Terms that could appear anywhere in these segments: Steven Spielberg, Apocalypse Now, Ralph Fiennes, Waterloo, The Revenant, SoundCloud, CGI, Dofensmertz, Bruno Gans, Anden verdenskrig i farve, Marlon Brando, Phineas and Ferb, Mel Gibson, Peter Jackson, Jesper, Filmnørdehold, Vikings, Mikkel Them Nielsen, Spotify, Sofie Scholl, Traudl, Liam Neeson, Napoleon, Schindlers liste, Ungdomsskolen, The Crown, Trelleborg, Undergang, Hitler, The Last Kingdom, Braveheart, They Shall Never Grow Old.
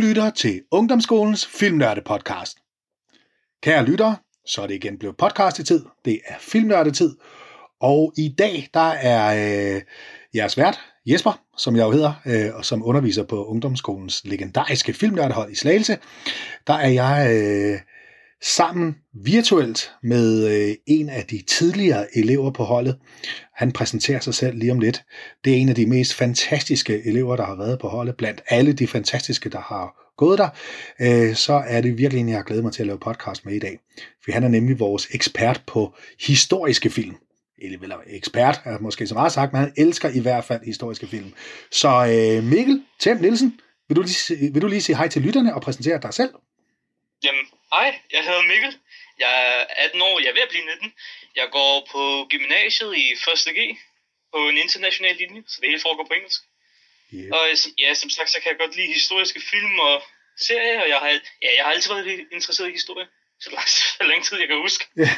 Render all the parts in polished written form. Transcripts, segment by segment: lytter til Ungdomsskolens Filmnørde-podcast. Kære lyttere, så er det igen blevet podcastetid. Det er filmnørdetid. Og i dag, der er jeres vært, Jesper, som jeg jo hedder, og som underviser på Ungdomsskolens legendariske filmnørdehold i Slagelse. Der er jeg sammen virtuelt med en af de tidligere elever på holdet. Han præsenterer sig selv lige om lidt. Det er en af de mest fantastiske elever, der har været på holdet, blandt alle de fantastiske, der har gået der. Så er det virkelig en, jeg har glædet mig til at lave podcast med i dag. For han er nemlig vores ekspert på historiske film. Eller ekspert er måske så meget sagt, men han elsker i hvert fald historiske film. Så Mikkel Them Nielsen, vil du lige sige hej til lytterne og præsentere dig selv? Jamen, hej, jeg hedder Mikkel. Jeg er 18 år, jeg er ved at blive 19. Jeg går på gymnasiet i 1. G på en international linje, så det hele foregår på engelsk. Yeah. Og ja, som sagt, så kan jeg godt lide historiske film og serier, og jeg har altid været interesseret i historie, så lang tid jeg kan huske. Yeah.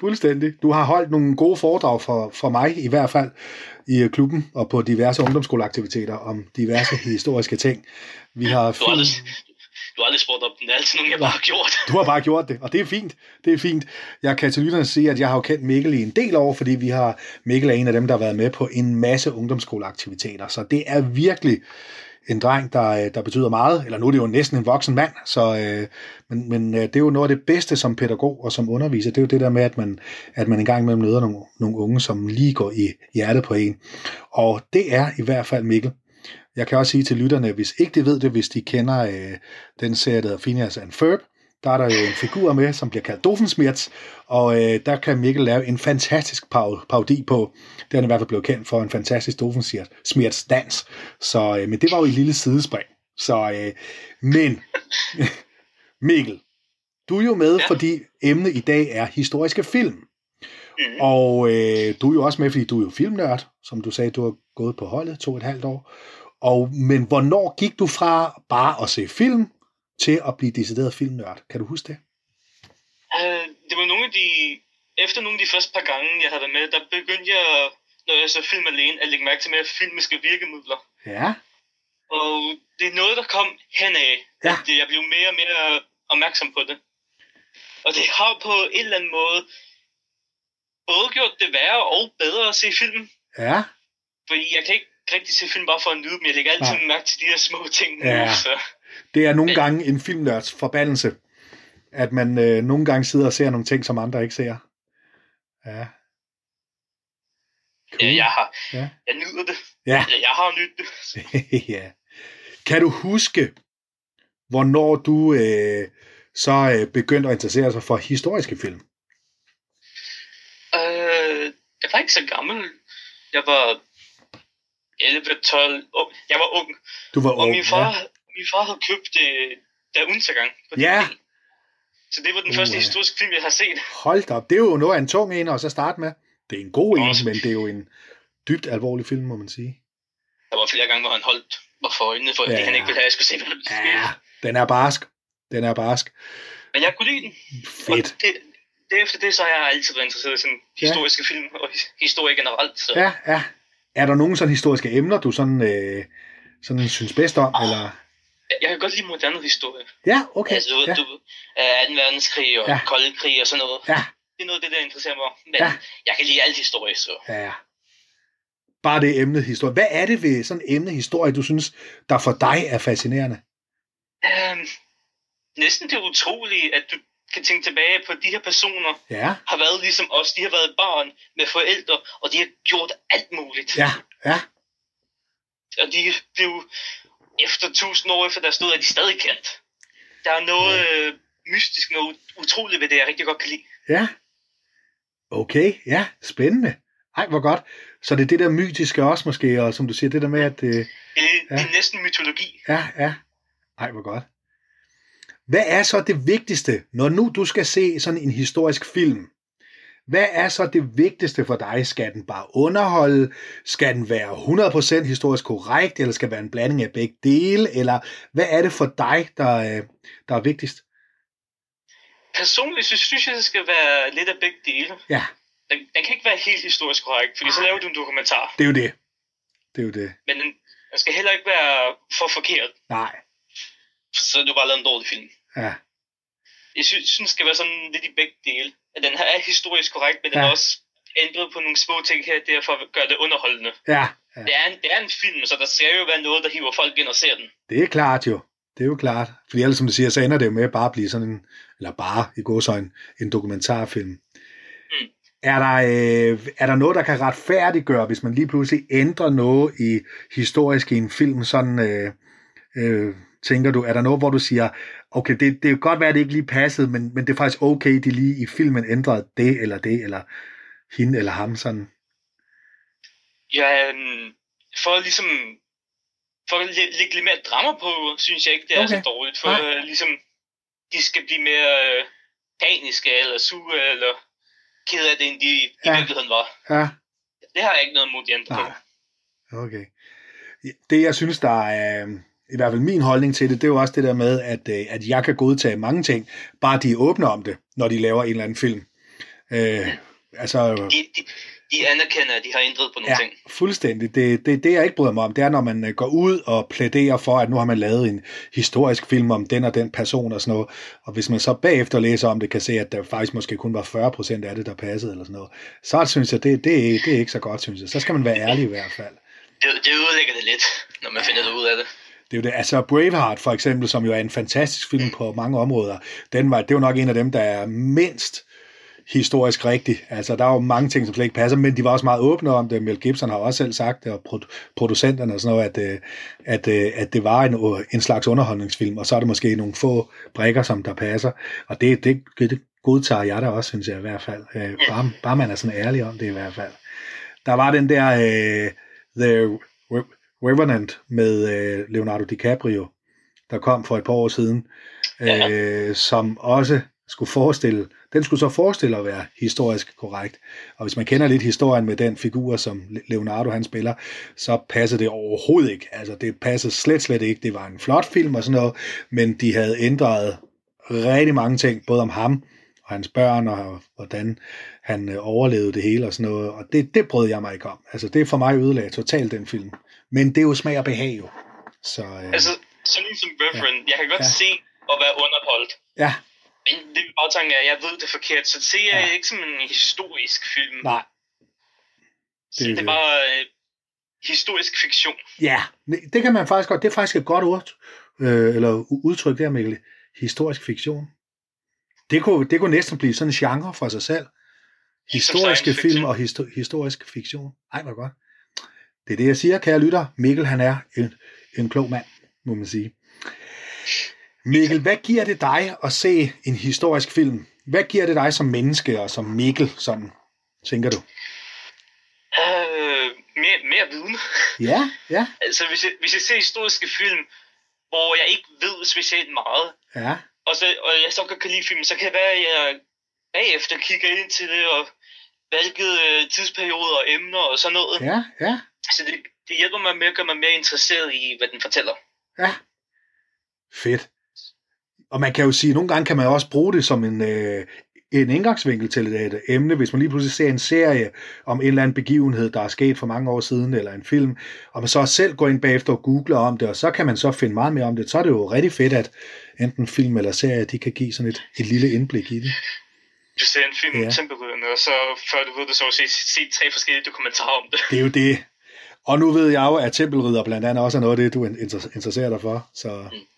Fuldstændig. Du har holdt nogle gode foredrag for mig, i hvert fald i klubben og på diverse ungdomsskoleaktiviteter om diverse historiske ting. Vi har Du har aldrig spurgt op, det er altid nogen, jeg bare har gjort. Du har bare gjort det, og det er fint. Det er fint. Jeg kan til lytterne sige, at jeg har jo kendt Mikkel i en del år, fordi Mikkel er en af dem, der har været med på en masse ungdomsskoleaktiviteter. Så det er virkelig en dreng, der betyder meget. Eller nu er det jo næsten en voksen mand. Men det er jo noget af det bedste som pædagog og som underviser. Det er jo det der med, at man engang imellem møder nogle unge, som lige går i hjertet på en. Og det er i hvert fald Mikkel. Jeg kan også sige til lytterne, hvis ikke de ved det, hvis de kender den serie, der hedder Phineas and Ferb, der er der jo en figur med, som bliver kaldt Dofensmertz, og der kan Mikkel lave en fantastisk parodi på. Den er i hvert fald blevet kendt for en fantastisk Dofensmertz-dans. Så, men det var jo et lille sidespring. Så, men Mikkel, du er jo med, fordi emnet i dag er historiske film. Mm-hmm. Og du er jo også med, fordi du er jo filmnørd, som du sagde, du har gået på holdet 2,5 år. Men hvornår gik du fra bare at se film til at blive decideret filmnørd? Kan du huske det? Det var nogle af de... Efter nogle af de første par gange, jeg havde været med, der begyndte jeg, når jeg så film alene, at lægge mærke til mere filmiske virkemidler. Ja. Og det er noget, der kom henad. Ja. At jeg blev mere og mere opmærksom på det. Og det har på en eller anden måde både gjort det værre og bedre at se film. Ja. Fordi jeg kan ikke rigtig se film bare for at nyde dem. Jeg lægger altid mærke til de her små ting. Ja. Så. Det er nogle gange en filmnørds forbandelse, at man nogle gange sidder og ser nogle ting, som andre ikke ser. Ja. Cool. Jeg nyder det. Ja. Jeg har nydt det. Ja. Kan du huske, hvornår du begyndte at interessere sig for historiske film? Jeg var ikke så gammel. Jeg var 11, 12, jeg var ung. Du var ung, min far havde købt Der Undergang. Ja. Så det var den første historiske film, jeg har set. Hold da op, det er jo noget af en tung en at så starte med. Det er en god en, men det er jo en dybt alvorlig film, må man sige. Der var flere gange, hvor han holdt mig for øjnene, for det han ikke ville have, jeg skulle se, hvad der ville ske. Ja, den er barsk. Men jeg kunne lide den. Fedt. Derefter det, så har jeg altid været interesseret i sådan historiske film og historie generelt. Så. Ja, ja. Er der nogle sådan historiske emner, du sådan synes bedst om, eller? Jeg kan godt lide moderne historie. Ja, okay. Altså, du, Anden verdenskrig og kolde krig og sådan noget. Ja. Det er noget af det, der interesserer mig. Men jeg kan lide alt historie, så. Ja. Bare det emne historie. Hvad er det ved sådan emne historie, du synes, der for dig er fascinerende? Næsten det utrolige, at du kan tænke tilbage på, at de her personer har været ligesom os. De har været børn med forældre, og de har gjort alt muligt. Ja, ja. Og de blev efter 1000 år efter der stod, at de stadig kendt. Der er noget mystisk, noget utroligt ved det, jeg rigtig godt kan lide. Ja. Okay, ja. Spændende. Ej, hvor godt. Så det er det der mytiske også måske, og som du siger, det der med, at... Det er næsten mytologi. Ja, ja. Ej, hvor godt. Hvad er så det vigtigste, når nu du skal se sådan en historisk film? Hvad er så det vigtigste for dig? Skal den bare underholde? Skal den være 100% historisk korrekt? Eller skal den være en blanding af begge dele? Eller hvad er det for dig, der er vigtigst? Personligt synes jeg, det skal være lidt af begge dele. Ja. Den kan ikke være helt historisk korrekt, fordi så laver du en dokumentar. Det er jo det. Men den skal heller ikke være for forkert. Nej. så er det jo bare lavet en dårlig film. Ja. Jeg synes, det skal være sådan lidt i begge dele. At den her er historisk korrekt, men den er også ændret på nogle små ting her, derfor gør det underholdende. Ja. Ja. Det er en film, så der skal jo være noget, der hiver folk ind og ser den. Det er klart jo. Det er jo klart. Fordi ellers, som du siger, så ender det jo med bare at blive sådan en, eller bare i gåseøjne, en dokumentarfilm. Mm. Er der noget, der kan retfærdiggøre, hvis man lige pludselig ændrer noget i historisk i en film? Sådan tænker du, er der noget, hvor du siger, okay, det kan godt være, at det ikke lige passede, men det er faktisk okay, de lige i filmen ændrede det, eller hende eller ham sådan? Ja, for at lægge lidt mere drama på, synes jeg ikke, det er så dårligt. For ligesom, de skal blive mere paniske, eller sure, eller kede af det, end de i virkeligheden var. Ja. Det har jeg ikke noget mod de andre på. Okay. Det, jeg synes, der er... I hvert fald min holdning til det, det er jo også det der med, at jeg kan godtage mange ting, bare de åbner om det, når de laver en eller anden film. De anerkender, at de har ændret på nogle ting. Ja, fuldstændig. Det, jeg ikke bryder mig om, det er, når man går ud og plæderer for, at nu har man lavet en historisk film om den og den person og sådan noget. Og hvis man så bagefter læser om det, kan se, at der faktisk måske kun var 40% af det, der passede eller sådan noget. Så synes jeg, det er ikke så godt, synes jeg. Så skal man være ærlig i hvert fald. Det udlægger det lidt, når man finder ud af det. Det er jo det. Altså Braveheart for eksempel, som jo er en fantastisk film på mange områder, det var nok en af dem, der er mindst historisk rigtig. Altså der er jo mange ting, som slet ikke passer, men de var også meget åbne om det. Mel Gibson har også selv sagt det, og producenterne og sådan noget, at det var en slags underholdningsfilm, og så er der måske nogle få brikker, som der passer. Og det godtager jeg da også, synes jeg i hvert fald. Bare man er sådan ærlig om det i hvert fald. Der var den der The Revenant med Leonardo DiCaprio, der kom for et par år siden, som også skulle forestille, den skulle så forestille at være historisk korrekt. Og hvis man kender lidt historien med den figur, som Leonardo han spiller, så passer det overhovedet ikke. Altså det passer slet ikke. Det var en flot film og sådan noget, men de havde ændret rigtig mange ting, både om ham og hans børn, og hvordan han overlevede det hele og sådan noget. Og det brød jeg mig ikke om. Altså det for mig ødelagde totalt den film. Men det er jo smag og behag jo. Så, sådan en som Reverend, jeg kan godt se at være underholdt. Ja. Men det er bare tanken, at jeg ved det forkert, så det ser jeg ikke som en historisk film. Nej. Det er bare historisk fiktion. Ja, det kan man faktisk godt. Det er faktisk et godt ord, eller udtryk der, Mikkel. Historisk fiktion. Det kunne næsten blive sådan en genre for sig selv. Historiske film og historisk fiktion. Ej, hvor godt. Det er det, jeg siger, kære lytter. Mikkel, han er en klog mand, må man sige. Mikkel, hvad giver det dig at se en historisk film? Hvad giver det dig som menneske og som Mikkel, sådan tænker du? Mere viden. Ja, ja. Altså, hvis jeg ser historiske film, hvor jeg ikke ved specielt meget, og jeg så godt kan lide filmen, så kan det være, at jeg bagefter kigger ind til det og valgede tidsperioder og emner og sådan noget. Ja, ja. Så det hjælper mig med at gøre mig mere interesseret i, hvad den fortæller. Ja. Fedt. Og man kan jo sige, at nogle gange kan man også bruge det som en indgangsvinkel til et emne, hvis man lige pludselig ser en serie om en eller anden begivenhed, der er sket for mange år siden, eller en film, og man så selv går ind bagefter og googler om det, og så kan man så finde meget mere om det. Så er det jo rigtig fedt, at enten film eller serie, de kan give sådan et lille indblik i det. Du ser en film om tempelridderne, og så før du ved det, så har du set 3 forskellige dokumentarer om det. Det er jo det. Og nu ved jeg jo, at tempelridder blandt andet også er noget af det, du interesserer dig for. Så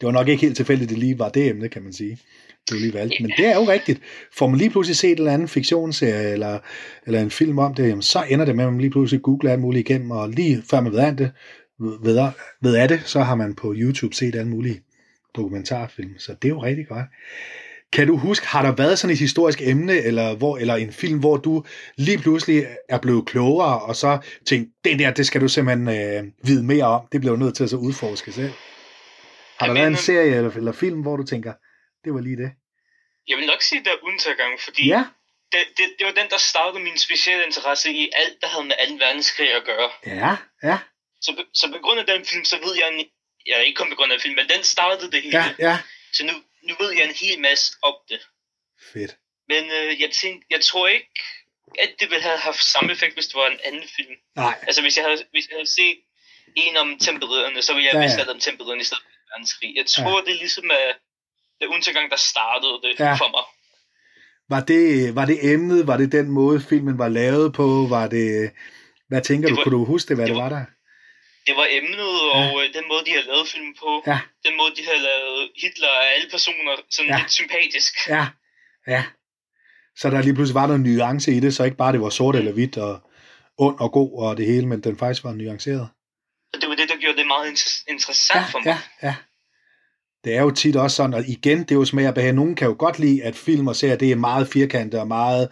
det var nok ikke helt tilfældigt, det lige var det emne, kan man sige. Det var lige valgt. Men det er jo rigtigt. Får man lige pludselig set en eller anden fiktionsserie eller en film om det, jamen, så ender det med, at man lige pludselig googler alt muligt igennem, og lige før man ved af det, så har man på YouTube set alle mulige dokumentarfilm. Så det er jo rigtig godt. Kan du huske, har der været sådan et historisk emne, eller en film, hvor du lige pludselig er blevet klogere, og så tænkte, det skal du simpelthen vide mere om, det bliver nødt til at så udforske selv? Har der været en serie eller film, hvor du tænker, det var lige det? Jeg vil nok sige, der er Undergang, fordi det var den, der startede min specielle interesse i alt, der havde med 2. verdenskrig at gøre. Ja, ja. Så på grund af den film, så ved jeg, ikke kun på grund af film, men den startede det hele. Ja, ja. Så nu ved jeg en hel masse om det. Fedt. Men jeg tror ikke, at det ville have haft samme effekt, hvis det var en anden film. Nej. Altså, hvis jeg havde set en om tempelridderne, så ville jeg have vidst alt om tempelridderne i stedet verdenskrig. Jeg tror, det er ligesom det Undergang, der startede det for mig. Var det emnet? Var det den måde, filmen var lavet på? Var det... Hvad tænker du? Kunne du huske det, hvad det var der? Det var emnet, og den måde, de havde lavet filmen på. Ja. Den måde, de havde lavet Hitler og alle personer, sådan lidt sympatisk. Ja, ja. Så der lige pludselig var noget nuance i det, så ikke bare det var sort eller hvidt og ond og god og det hele, men den faktisk var nuanceret. Og det var det, der gjorde det meget interessant for mig. Ja, ja. Det er jo tit også sådan, og igen, det er jo smag og behag. Nogen kan jo godt lide, at film og serier, det er meget firkantet og meget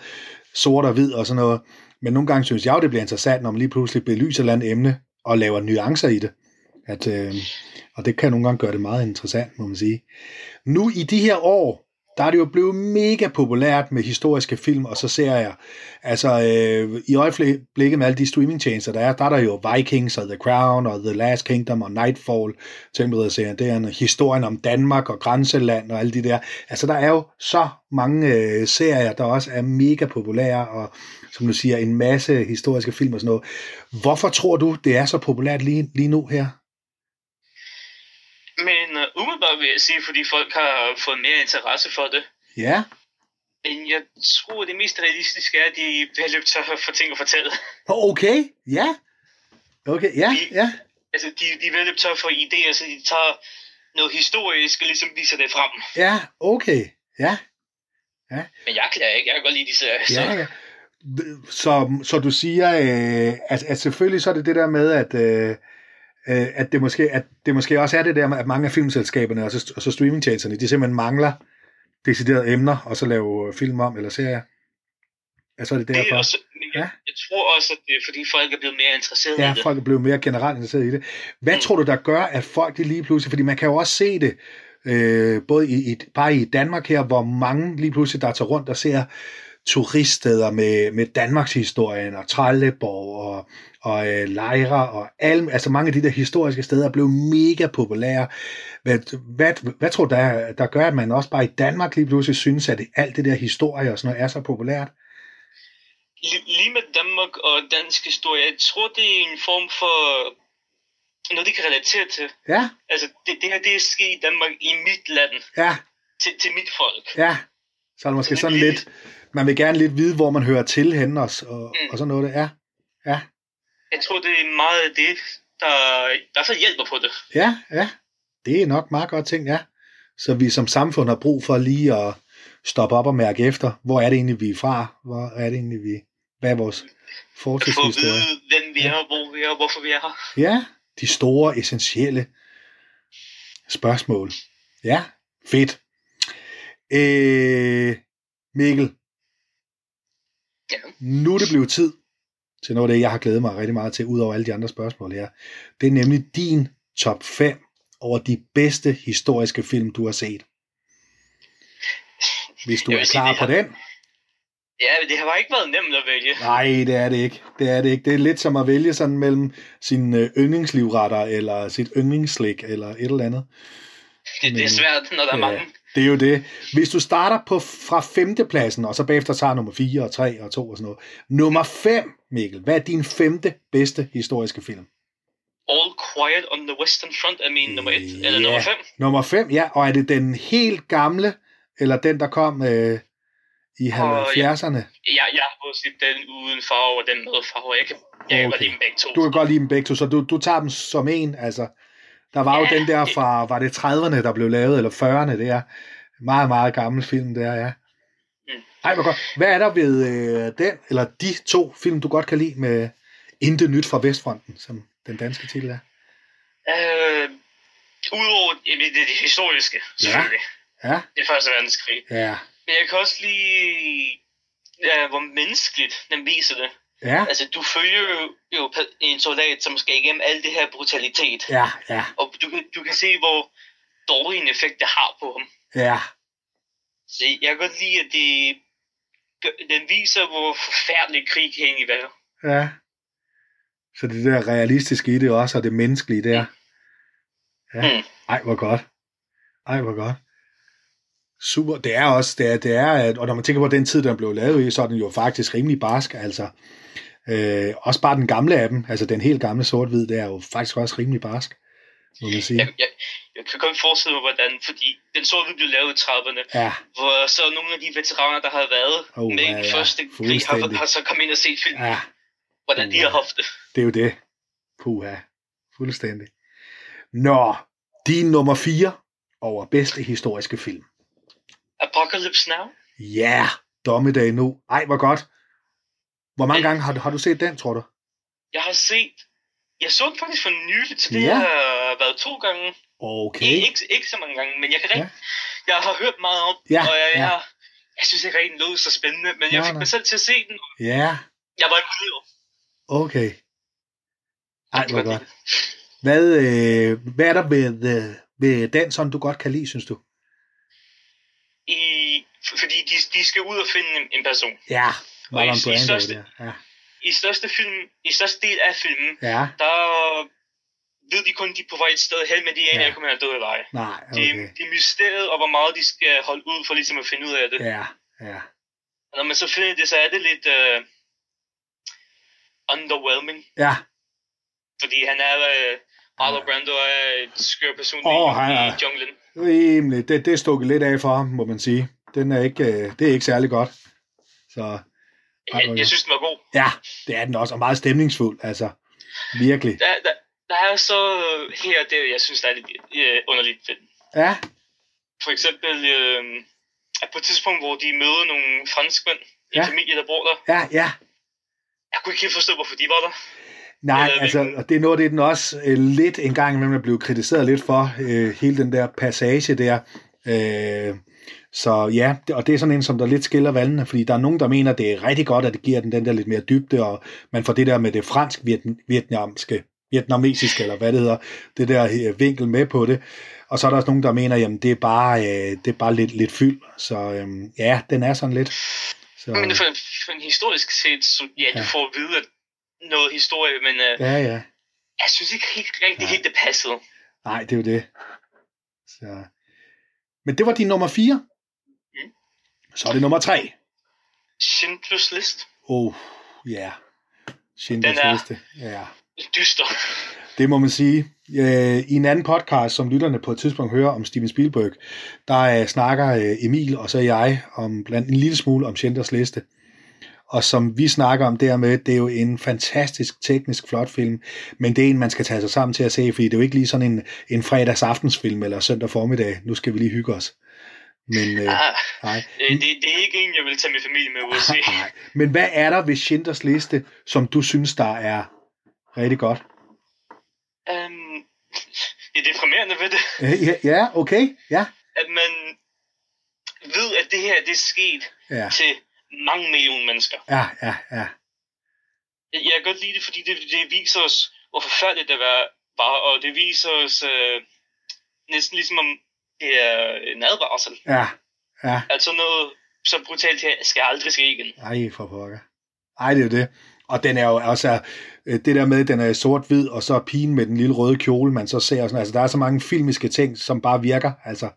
sort og hvid og sådan noget. Men nogle gange synes jeg jo, det bliver interessant, når man lige pludselig belyser et eller andet emne og laver nuancer i det. Og det kan nogle gange gøre det meget interessant, må man sige. Nu i de her år, der er det jo blevet mega populært med historiske film, og så ser jeg, altså i øjeblikket med alle de streamingtjenester, der er jo Vikings og The Crown og The Last Kingdom og Nightfall, det er en historien om Danmark og grænseland og alle de der. Altså der er jo så mange serier, der også er mega populære, og som du siger, en masse historiske film og sådan noget. Hvorfor tror du, det er så populært lige nu her? Men umiddelbart vil jeg sige, fordi folk har fået mere interesse for det. Ja. Yeah. Men jeg tror, det mest realistiske er, at de har løbet til at få ting at fortælle. Okay, ja. Yeah. Okay, ja, yeah, ja. Yeah. Altså, de vil løbe til at få idéer, så de tager noget historisk og ligesom viser det frem. Ja, yeah, okay, ja. Yeah. Yeah. Men jeg klarer ikke, jeg kan godt lide de serier. Ja, yeah, ja. Så du siger, at selvfølgelig så er det det der med, at det måske også er det der, at mange af filmselskaberne og så streamingtjenesterne, de simpelthen mangler deciderede emner, og så lave film om, eller serier. Altså er det derfor. Det er også, jeg tror også, at det er, fordi folk er blevet mere interesseret i det. Ja, folk er blevet mere generelt interesseret i det. Hvad tror du, der gør, at folk de lige pludselig, fordi man kan jo også se det, både bare i Danmark her, hvor mange lige pludselig, der tager rundt og ser turiststeder med Danmarks historien og Trelleborg og Lejre og alle, altså mange af de der historiske steder blev mega populære. Hvad tror du, der gør, at man også bare i Danmark lige pludselig synes, at alt det der historie og sådan noget er så populært? Lige med Danmark og dansk historie, jeg tror, det er en form for noget, de kan relatere til. Ja. Altså, det her, det er sket i Danmark i mit land. Ja. Til mit folk. Ja. Så er det måske sådan lidt, man vil gerne lidt vide, hvor man hører til henne og sådan noget, det er. Ja. Jeg tror, det er meget af det, der så hjælper på det. Ja, ja. Det er nok meget godt ting, ja. Så vi som samfund har brug for lige at stoppe op og mærke efter, hvor er det egentlig, vi er fra? Hvad er vores fortidshistorie? Få at vide, hvem vi er, hvor vi er, og hvorfor vi er her. Ja, de store, essentielle spørgsmål. Ja, fedt. Mikkel, nu er det blevet tid til noget af det, jeg har glædet mig rigtig meget til, ud over alle de andre spørgsmål her. Det er nemlig din top 5 over de bedste historiske film, du har set. Hvis du er klar på den. Ja, det har bare ikke været nemt at vælge. Nej, det er det ikke. Det er lidt som at vælge sådan mellem sine yndlingslivretter, eller sit yndlingsslik, eller et eller andet. Det er svært, når der er mange. Det er jo det. Hvis du starter fra 5. pladsen, og så bagefter tager nummer 4 og 3 og 2 og sådan noget. Nummer 5, Mikkel. Hvad er din 5. bedste historiske film? All Quiet on the Western Front er min nummer 1, eller nummer 5. Nummer 5, ja. Og er det den helt gamle, eller den, der kom i 70'erne? Jeg har både set den uden farve og den med farve. Jeg kan godt lide dem begge to. Du kan godt lide dem begge to, så du tager dem som en, altså. Der var jo den der fra, var det 30'erne, der blev lavet, eller 40'erne, det er meget, meget gammel film, det er, ja. Ej, hvor godt. Hvad er der ved den, eller de to film, du godt kan lide med Intet Nyt fra Vestfronten, som den danske titel er? Udover det historiske, selvfølgelig. Ja. Det første verdenskrig. Ja. Men jeg kan også lide, hvor menneskeligt den viser det. Ja. Altså, du følger jo en soldat, som skal igennem al det her brutalitet. Ja, ja. Og du kan se, hvor dårlig en effekt det har på ham. Ja. Så jeg kan godt lide, at den viser, hvor forfærdelig krig kan egentlig være. Ja. Så det der realistiske i det også, og det menneskelige der. Ja. Ej, hvor godt. Super. Det er også, og når man tænker på den tid, den blev lavet i, så er den jo faktisk rimelig barsk, altså. Også bare den gamle af dem, altså den helt gamle sort-hvid, det er jo faktisk også rimelig barsk, må man sige. Jeg kan kun forestille mig, hvordan, fordi den sorte blev lavet i 30'erne, ja, hvor så nogle af de veteraner, der havde været med i første krig, har så kommet ind og set filmen, ja, hvordan de har haft det. Det er jo det. Puha. Fuldstændig. Nå, din nummer 4 over bedste historiske film. Apocalypse Now? Ja, yeah, Dommedag nu. Ej, hvor godt. Hvor mange gange har du set den, tror du? Jeg så den faktisk for nylig, så det har været 2 gange. Okay. Ikke så mange gange, men jeg kan jeg har hørt meget om den, og jeg synes ikke rigtig, den lød så spændende, men jeg fik mig selv til at se den. Ja. Jeg var ikke ude. Okay. Ej, hvor godt. Hvad er der ved den, som du godt kan lide, synes du? Fordi de skal ud og finde en person. Ja, Marlon Brando. I største del af filmen, der ved de kun, de er på vej et sted hen, men de aner ikke, om han er død eller ej. Nej, okay. Det er mysteriet, og hvor meget de skal holde ud for ligesom at finde ud af det. Ja. Og når man så finder det, så er det lidt underwhelming. Ja. Fordi han er Marlon Brando er et skør person i junglen. Rimelig. Det er stukket lidt af for ham, må man sige. Det er ikke særlig godt. Så jeg synes, den var god. Ja, det er den også, og meget stemningsfuld, altså. Virkelig. Der er så her og der, jeg synes, der er lidt underligt ved den. Ja. For eksempel, at på et tidspunkt, hvor de møder nogle franskmænd, en familie, der bor der. Ja. Jeg kunne ikke helt forstå, hvorfor de var der. Nej, altså, og det er noget, det er den også lidt en gang imellem, der blev kritiseret lidt for, hele den der passage der. Så ja, og det er sådan en, som der lidt skiller valgene, fordi der er nogen, der mener, det er rigtig godt, at det giver den der lidt mere dybde, og man får det der med det fransk-vietnamesiske, eller hvad det hedder, det der vinkel med på det. Og så er der også nogen, der mener, jamen det er bare lidt fyld. Så ja, den er sådan lidt. Så, men for en historisk set, så du får at vide noget historie, men jeg synes ikke helt det passede. Nej, det er jo det. Så. Men det var din nummer 4. Mm. Så er det nummer 3. Schindlers liste. Schindlers liste. Ja. Dyster. Det må man sige. I en anden podcast, som lytterne på et tidspunkt hører om Steven Spielberg, der snakker Emil og så jeg om blandt en lille smule om Schindlers liste. Og som vi snakker om dermed, det er jo en fantastisk, teknisk flot film, men det er en, man skal tage sig sammen til at se, fordi det er jo ikke lige sådan en fredagsaftensfilm eller søndag formiddag. Nu skal vi lige hygge os. Men, nej. Det er ikke en, jeg vil tage min familie med ud og se. Men hvad er der ved Schindlers liste, som du synes, der er rigtig godt? Det er deprimerende ved det. At man ved, at det her, det er sket til mange millioner mennesker. Ja. Jeg kan godt lide det, fordi det viser os, hvor forfærdeligt det var, og det viser os næsten ligesom, om det er en advarsel. Ja. At sådan noget så brutalt her skal aldrig ske igen. Ej, for pokker. Ej, det er jo det. Og den er jo altså, det der med, den er sort-hvid, og så pigen med den lille røde kjole, man så ser. Sådan, altså, der er så mange filmiske ting, som bare virker, altså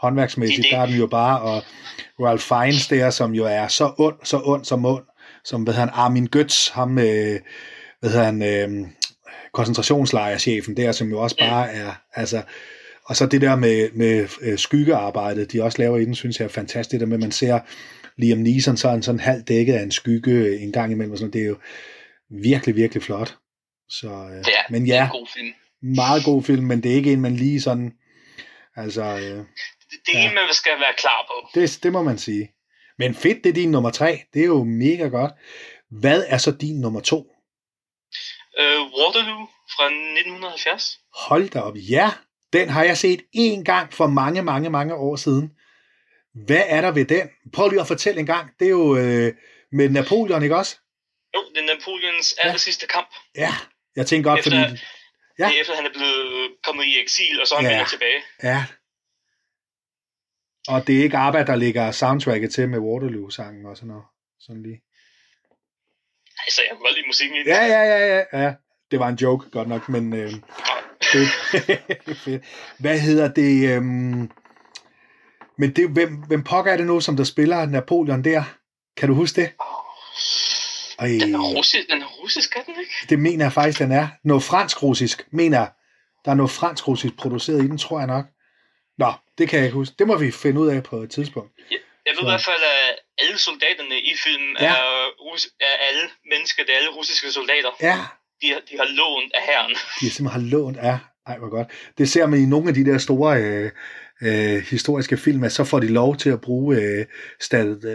håndværksmæssigt, der er den jo bare, og Ralph Fiennes der, som jo er så ond, som, Armin Götz, ham, koncentrationslejrchefen der, som jo også bare er, altså, og så det der med skyggearbejdet, de også laver i den, synes jeg er fantastisk, det der med, man ser Liam Neeson sådan halvt dækket af en skygge en gang imellem, og sådan, det er jo virkelig, virkelig flot. Så, men det er en god film. Meget god film, men det er ikke en, man lige sådan, altså, det er en, man skal være klar på. Det må man sige. Men fedt, det er din nummer 3. Det er jo mega godt. Hvad er så din nummer 2? Waterloo fra 1970. Hold da op. Ja, den har jeg set én gang for mange, mange, mange år siden. Hvad er der ved den? Prøv lige at fortælle en gang. Det er jo med Napoleon, ikke også? Jo, det er Napoleons allersidste kamp. Ja, jeg tænker godt, fordi det er efter, han er blevet kommet i eksil, og så er han vender tilbage. Ja. Og det er ikke arbejde, der ligger soundtracket til med Waterloo-sangen og sådan noget. Sådan lige. Altså, jeg kunne godt lide musikken i det. Ja. Det var en joke, godt nok, men fedt. Hvad hedder det? Men det, hvem pokker er det nu, som der spiller Napoleon der? Kan du huske det? Den er russisk, er den ikke? Det mener jeg faktisk, den er. Noget fransk-russisk, mener jeg. Der er noget fransk-russisk produceret i den, tror jeg nok. Nå, det kan jeg ikke huske. Det må vi finde ud af på et tidspunkt. Jeg ved i hvert fald, at alle soldaterne i filmen er alle mennesker, det er alle russiske soldater. Ja. De har lånt af herren. De simpelthen har lånt af. Ej, hvor godt. Det ser man i nogle af de der store historiske film, at så får de lov til at bruge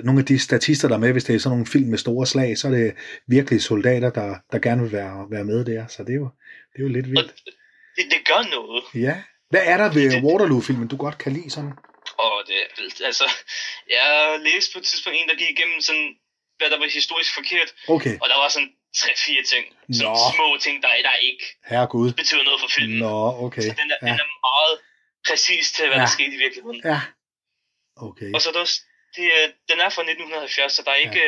nogle af de statister, der er med. Hvis det er sådan nogle film med store slag, så er det virkelig soldater, der gerne vil være med der. Så det er jo lidt vildt. Det gør noget. Ja. Hvad er der ved Waterloo-filmen, du godt kan lide sådan? Det er vildt. Altså, jeg læste på et tidspunkt en, der gik igennem sådan, hvad der var historisk forkert. Okay. Og der var sådan 3-4 ting. Sådan små ting, der ikke Herregud. Betyder noget for filmen. Nå, okay. Så den er meget præcis til, hvad der skete i virkeligheden. Ja. Okay. Og så der også, den er fra 1970, så der er ikke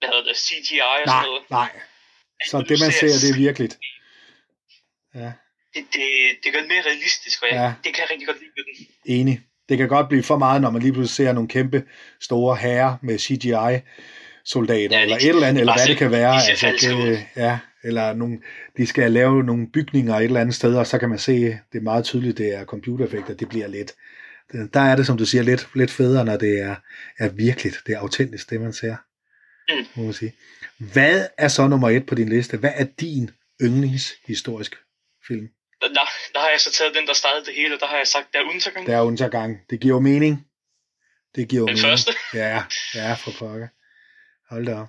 hvad hedder det, CGI og sådan noget. Nej. Så det man ser, det er virkeligt. Ja. Det gør det mere realistisk, og det kan jeg rigtig godt lide ved den. Enig. Det kan godt blive for meget, når man lige pludselig ser nogle kæmpe store herrer med CGI-soldater, eller et eller andet, eller hvad det kan være. Eller de skal lave nogle bygninger et eller andet sted, og så kan man se, det er meget tydeligt, det er computereffekter, det bliver lidt. Der er det, som du siger, lidt federe, når det er virkeligt, det er autentisk, det man ser. Mm. Må man sige. Hvad er så nummer 1 på din liste? Hvad er din yndlingshistorisk film? Der har jeg så taget den, der startede det hele, og der har jeg sagt, der er Untergang. Der er Untergang. Det giver jo mening. Den første? Ja, for pokker. Hold da op.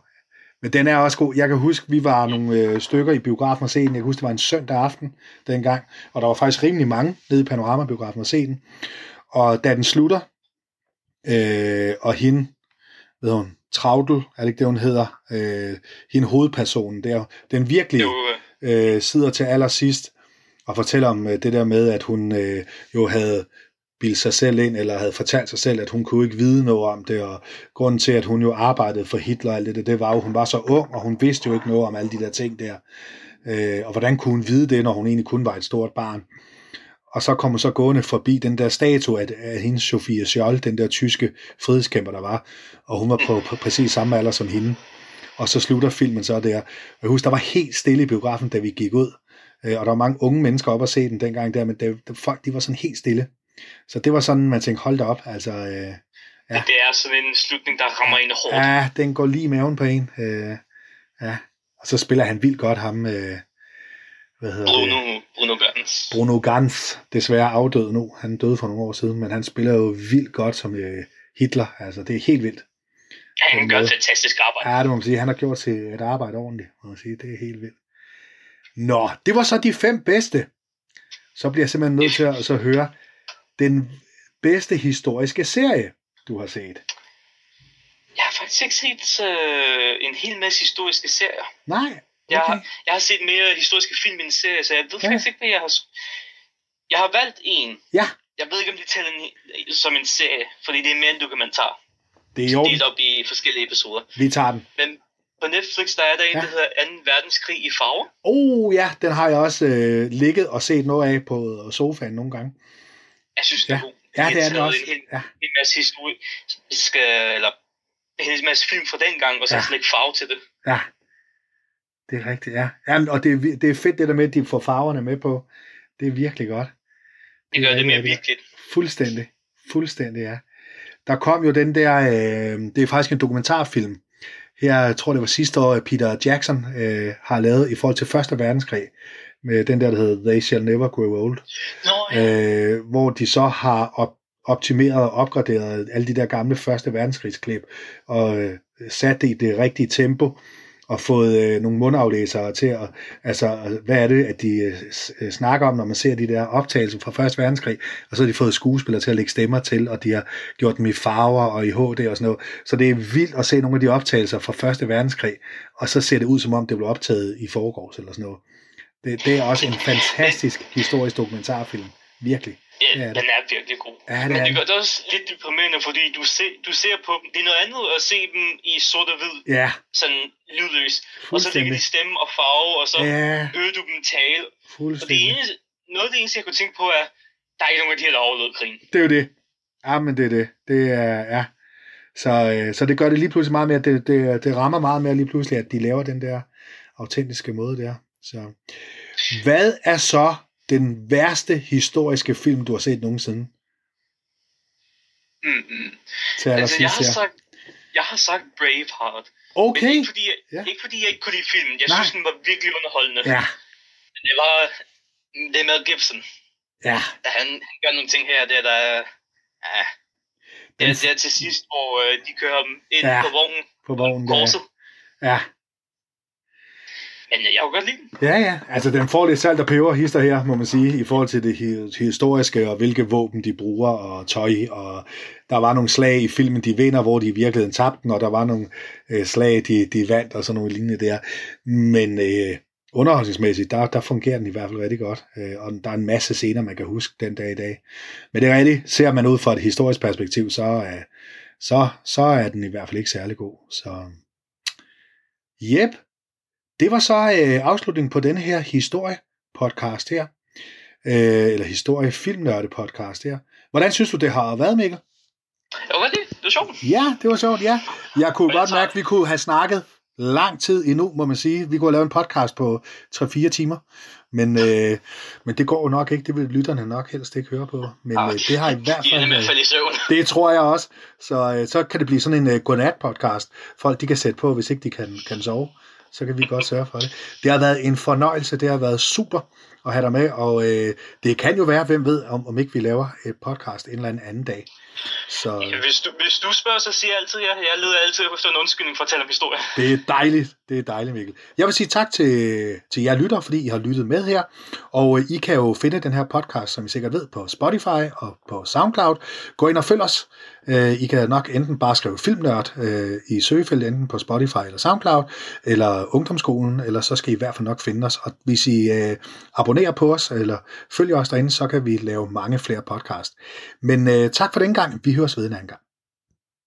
Men den er også god. Jeg kan huske, vi var nogle stykker i biografen og se den. Jeg kan huske, det var en søndag aften dengang, og der var faktisk rimelig mange nede i Panorama-biografen og se den. Og da den slutter, og hende, ved hun, Traudl, er det ikke det, hun hedder? Hende hovedpersonen der. Den virkelig sidder til allersidst og fortæller om det der med, at hun jo havde bildt sig selv ind, eller havde fortalt sig selv, at hun kunne ikke vide noget om det, og grunden til, at hun jo arbejdede for Hitler og alt det var jo, hun var så ung, og hun vidste jo ikke noget om alle de der ting der. Og hvordan kunne hun vide det, når hun egentlig kun var et stort barn? Og så kom hun så gående forbi den der statue af hende, Sofie Scholl, den der tyske frihedskæmper, der var, og hun var på præcis samme alder som hende. Og så slutter filmen så der. Jeg husker, der var helt stille i biografen, da vi gik ud, og der var mange unge mennesker op og se den dengang der, men folk, de var sådan helt stille. Så det var sådan, man tænkte, hold da op, altså. Det er sådan en slutning, der rammer en hårdt. Ja, den går lige i maven på en. Og så spiller han vildt godt ham, Bruno Gans. Bruno Gans, desværre afdød nu. Han døde for nogle år siden, men han spiller jo vildt godt som Hitler. Altså, det er helt vildt. Ja, han gør et fantastisk arbejde. Ja, det må man sige. Han har gjort til et arbejde ordentligt, må man sige. Det er helt vildt. Nå, det var så de 5 bedste. Så bliver jeg simpelthen nødt til at så høre den bedste historiske serie, du har set. Jeg har faktisk ikke set en hel masse historiske serier. Nej, okay. Jeg har set mere historiske film end serier, så jeg ved faktisk ikke, hvad jeg har. Jeg har valgt en. Ja. Jeg ved ikke, om det tæller som en serie, fordi det er mere en dokumentar. Det er jo delt op i forskellige episoder. Vi tager den. Men på Netflix, der er der en, der hedder Anden verdenskrig i farve. Den har jeg også ligget og set noget af på sofaen nogle gange. Jeg synes, det er god. Ja, det er den også. En masse historisk, eller en masse film fra dengang, og så lægge farve til det. Ja, det er rigtigt, Jamen, og det er fedt det der med, at de får farverne med på. Det er virkelig godt. Det gør det mere virkeligt. Fuldstændig, Der kom jo den der, det er faktisk en dokumentarfilm. Jeg tror, det var sidste år, at Peter Jackson har lavet i forhold til Første Verdenskrig, med den der hedder They Shall Never Grow Old, hvor de så har optimeret og opgraderet alle de der gamle Første Verdenskrigsklip, og sat det i det rigtige tempo, og fået nogle mundaflæsere til at, altså, hvad er det, at de snakker om, når man ser de der optagelser fra Første Verdenskrig, og så har de fået skuespillere til at lægge stemmer til, og de har gjort dem i farver og i HD og sådan noget. Så det er vildt at se nogle af de optagelser fra Første Verdenskrig, og så ser det ud, som om det blev optaget i forgårs eller sådan noget. Det er også en fantastisk historisk dokumentarfilm. Virkelig. Ja, den er virkelig god. Ja, men det gør det også lidt deprimerende, fordi du ser på dem. Det er noget andet at se dem i sort og hvid. Ja. Sådan lydløs. Og så lægger de stemme og farve, og så hører du dem tale. Og det eneste, jeg kunne tænke på, er, der er ikke nogen af de her, der overlevede krigen. Det er jo det. Ja, men det er det. Det er, Så det gør det lige pludselig meget mere. Det rammer meget mere lige pludselig, at de laver den der autentiske måde der. Så. Hvad er så den værste historiske film, du har set nogensinde? Altså, jeg har sagt Braveheart. Okay. Ikke fordi jeg ikke kunne lide filmen. Jeg synes, den var virkelig underholdende. Ja. Det var Mel Gibson. Ja. Han gør nogle ting her, der er... Ja. Det er til sidst, hvor de kører dem ind på vognen. Ja. Men jeg kunne godt lide den. Ja, ja. Altså, den får lidt salt og peber hister her, må man sige, i forhold til det historiske, og hvilke våben de bruger, og tøj, og der var nogle slag i filmen, de vinder, hvor de i virkeligheden tabte den, og der var nogle slag, de vandt, og sådan nogle lignende der. Men underholdningsmæssigt, der fungerer den i hvert fald rigtig godt, og der er en masse scener, man kan huske den dag i dag. Men det er rigtigt, ser man ud fra et historisk perspektiv, så er den i hvert fald ikke særlig god. Så jep, det var så afslutningen på denne her historie-podcast her, eller historie-filmnørde-podcast her. Hvordan synes du, det har været, Mikkel? Det var sjovt. Ja, det var sjovt, ja. Jeg kunne godt mærke, at vi kunne have snakket lang tid endnu, må man sige. Vi kunne lave en podcast på 3-4 timer, men det går jo nok ikke. Det vil lytterne nok helst ikke høre på. Men det har i hvert fald i søvn. Det tror jeg også. Så kan det blive sådan en godnat-podcast. Folk de kan sætte på, hvis ikke de kan sove. Så kan vi godt sørge for det. Det har været en fornøjelse. Det har været super at have dig med. Og det kan jo være, hvem ved, om ikke vi laver et podcast en eller anden dag. Så... Ja, hvis du spørger, så siger jeg altid, ja. Jeg leder altid efter en undskyldning for at tale om historie. Det er dejligt. Det er dejligt, Mikkel. Jeg vil sige tak til jer lytter, fordi I har lyttet med her. Og I kan jo finde den her podcast, som I sikkert ved, på Spotify og på SoundCloud. Gå ind og følg os. I kan nok enten bare skrive Filmnørd i søgefeltet, enten på Spotify eller SoundCloud, eller Ungdomsskolen, eller så skal I i hvert fald nok finde os. Og hvis I abonnerer på os, eller følger os derinde, så kan vi lave mange flere podcast. Men tak for den gang. Vi høres ved en anden gang.